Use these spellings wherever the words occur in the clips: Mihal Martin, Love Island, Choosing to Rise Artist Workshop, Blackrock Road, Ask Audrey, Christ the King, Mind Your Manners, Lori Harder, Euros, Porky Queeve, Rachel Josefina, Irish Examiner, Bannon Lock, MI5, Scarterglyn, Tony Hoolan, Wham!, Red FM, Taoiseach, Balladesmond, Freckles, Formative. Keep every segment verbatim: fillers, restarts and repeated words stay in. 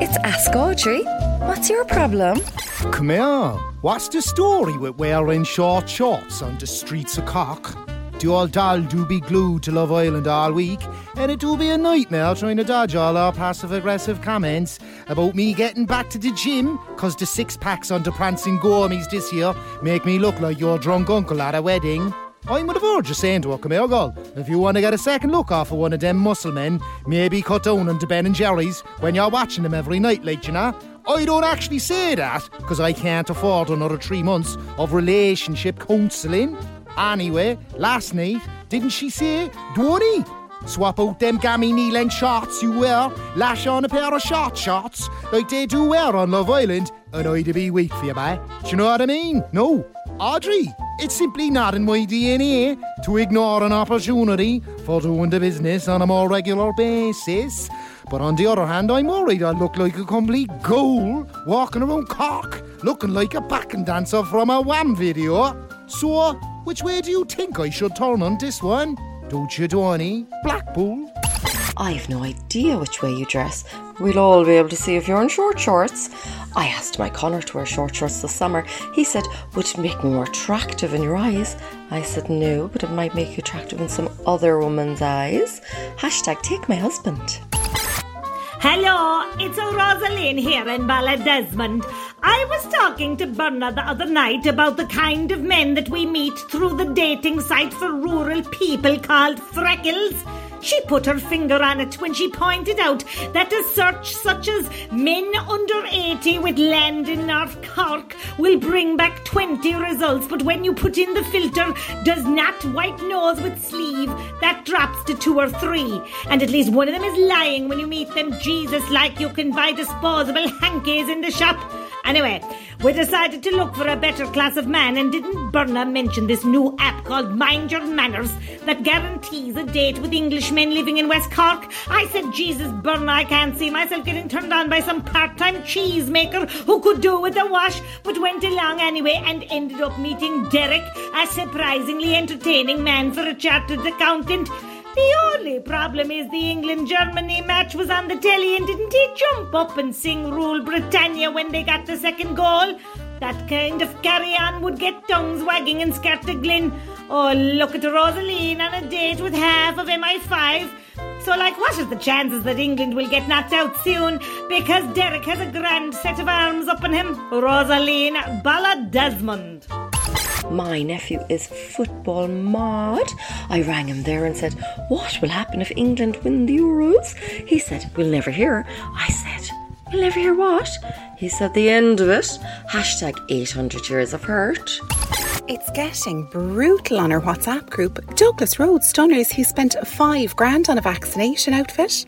It's Ask Audrey. What's your problem? Come here. What's the story with wearing short shorts on the streets of Cork? The old doll do be glued to Love Island all week, and it do be a nightmare trying to dodge all our passive-aggressive comments about me getting back to the gym, cos the six-packs on the prancing gourmies this year make me look like your drunk uncle at a wedding. I'm with a verge of saying to her, come here, girl, if you want to get a second look off of one of them muscle men, maybe cut down on the Ben and Jerry's when you're watching them every night, like, you know. I don't actually say that, because I can't afford another three months of relationship counselling. Anyway, last night, didn't she say, Dory, swap out them gammy knee-length shorts you wear, lash on a pair of short shorts, like they do wear on Love Island, and I'd be weak for you, bye. Do you know what I mean? No. Audrey, it's simply not in my D N A to ignore an opportunity for doing the business on a more regular basis. But on the other hand, I'm worried I look like a complete ghoul walking around Cork, looking like a backing dancer from a Wham! Video. So, which way do you think I should turn on this one? Don't you, Donny? Blackpool? I have no idea which way you dress. We'll all be able to see if you're in short shorts. I asked my Connor to wear short shorts this summer. He said, would it make me more attractive in your eyes? I said, no, but it might make you attractive in some other woman's eyes. Hashtag take my husband. Hello, it's Rosaline here in Balladesmond. I was talking to Berna the other night about the kind of men that we meet through the dating site for rural people called Freckles. She put her finger on it when she pointed out that a search such as men under eighty with land in North Cork will bring back twenty results, but when you put in the filter, does not white nose with sleeve, that drops to two or three. And at least one of them is lying when you meet them. Jesus, like you can buy disposable hankies in the shop. Anyway, we decided to look for a better class of man, and didn't Berna mention this new app called Mind Your Manners that guarantees a date with Englishmen living in West Cork? I said, Jesus, Berna, I can't see myself getting turned on by some part-time cheesemaker who could do with a wash, but went along anyway and ended up meeting Derek, a surprisingly entertaining man for a chartered accountant. The only problem is the England-Germany match was on the telly, and didn't he jump up and sing Rule Britannia when they got the second goal? That kind of carry-on would get tongues wagging in Scarterglyn. Oh, look at Rosaline on a date with half of M I five. So, like, what are the chances that England will get knocked out soon? Because Derek has a grand set of arms up on him. Rosaline Balladesmond. My nephew is football mad. I rang him there and said, what will happen if England win the Euros? He said, we'll never hear. I said, we'll never hear what? He said, the end of it. Hashtag eight hundred years of hurt. It's getting brutal on our WhatsApp group. Douglas Road stunners who spent five grand on a vaccination outfit.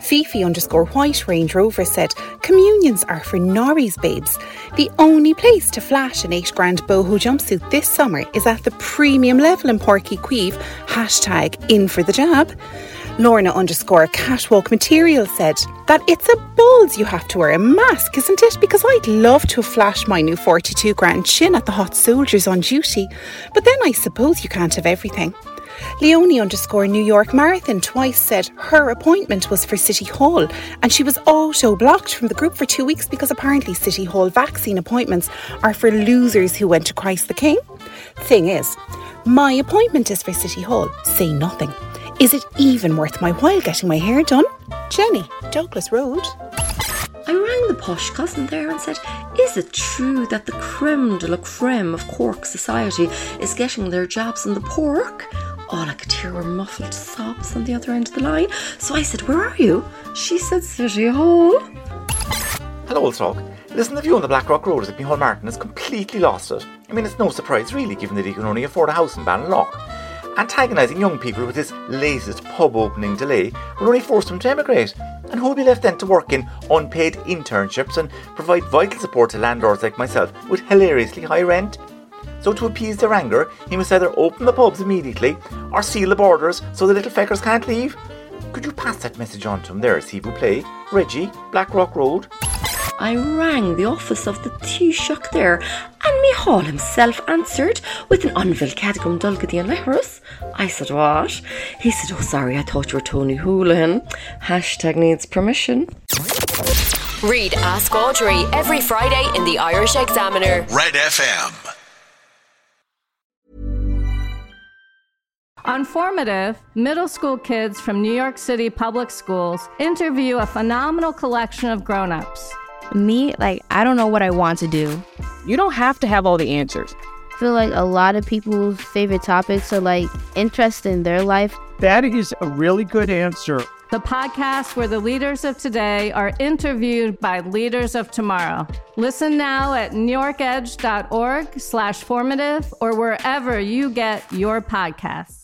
Fifi underscore white Range Rover said, communions are for Norries babes. The only place to flash an eight grand boho jumpsuit this summer is at the premium level in Porky Queeve. Hashtag in for the jab. Lorna underscore catwalk material said that it's a balls you have to wear a mask, isn't it? Because I'd love to flash my new forty-two grand chin at the hot soldiers on duty, but then I suppose you can't have everything. Leonie underscore New York Marathon twice said her appointment was for City Hall and she was auto-blocked from the group for two weeks because apparently City Hall vaccine appointments are for losers who went to Christ the King. Thing is, my appointment is for City Hall. Say nothing. Is it even worth my while getting my hair done? Jenny, Douglas Road. I rang the posh cousin there and said, is it true that the creme de la creme of Cork society is getting their jobs in the pork? All I could hear were muffled sobs on the other end of the line. So I said, where are you? She said, City Hall. Hello, old Stalk. Listen, the view on the Blackrock Road at Mihal Martin has completely lost it. I mean, it's no surprise, really, given that he can only afford a house in Bannon Lock. antagonising young people with his latest pub opening delay will only force them to emigrate, and who will be left then to work in unpaid internships and provide vital support to landlords like myself with hilariously high rent? So to appease their anger, he must either open the pubs immediately or seal the borders so the little feckers can't leave. Could you pass that message on to him there, s'il vous plaît? Reggie, Blackrock Road. I rang the office of the Taoiseach there, and Mihal himself answered with an anvil cadgum dulgadi and lehrus. I said, what? He said, oh, sorry, I thought you were Tony Hoolan. Hashtag needs permission. Read Ask Audrey every Friday in the Irish Examiner. Red F M. On Formative, middle school kids from New York City public schools interview a phenomenal collection of grown-ups. Me, like, I don't know what I want to do. You don't have to have all the answers. I feel like a lot of people's favorite topics are, like, interest in their life. That is a really good answer. The podcast where the leaders of today are interviewed by leaders of tomorrow. Listen now at new york edge dot org slash formative or wherever you get your podcasts.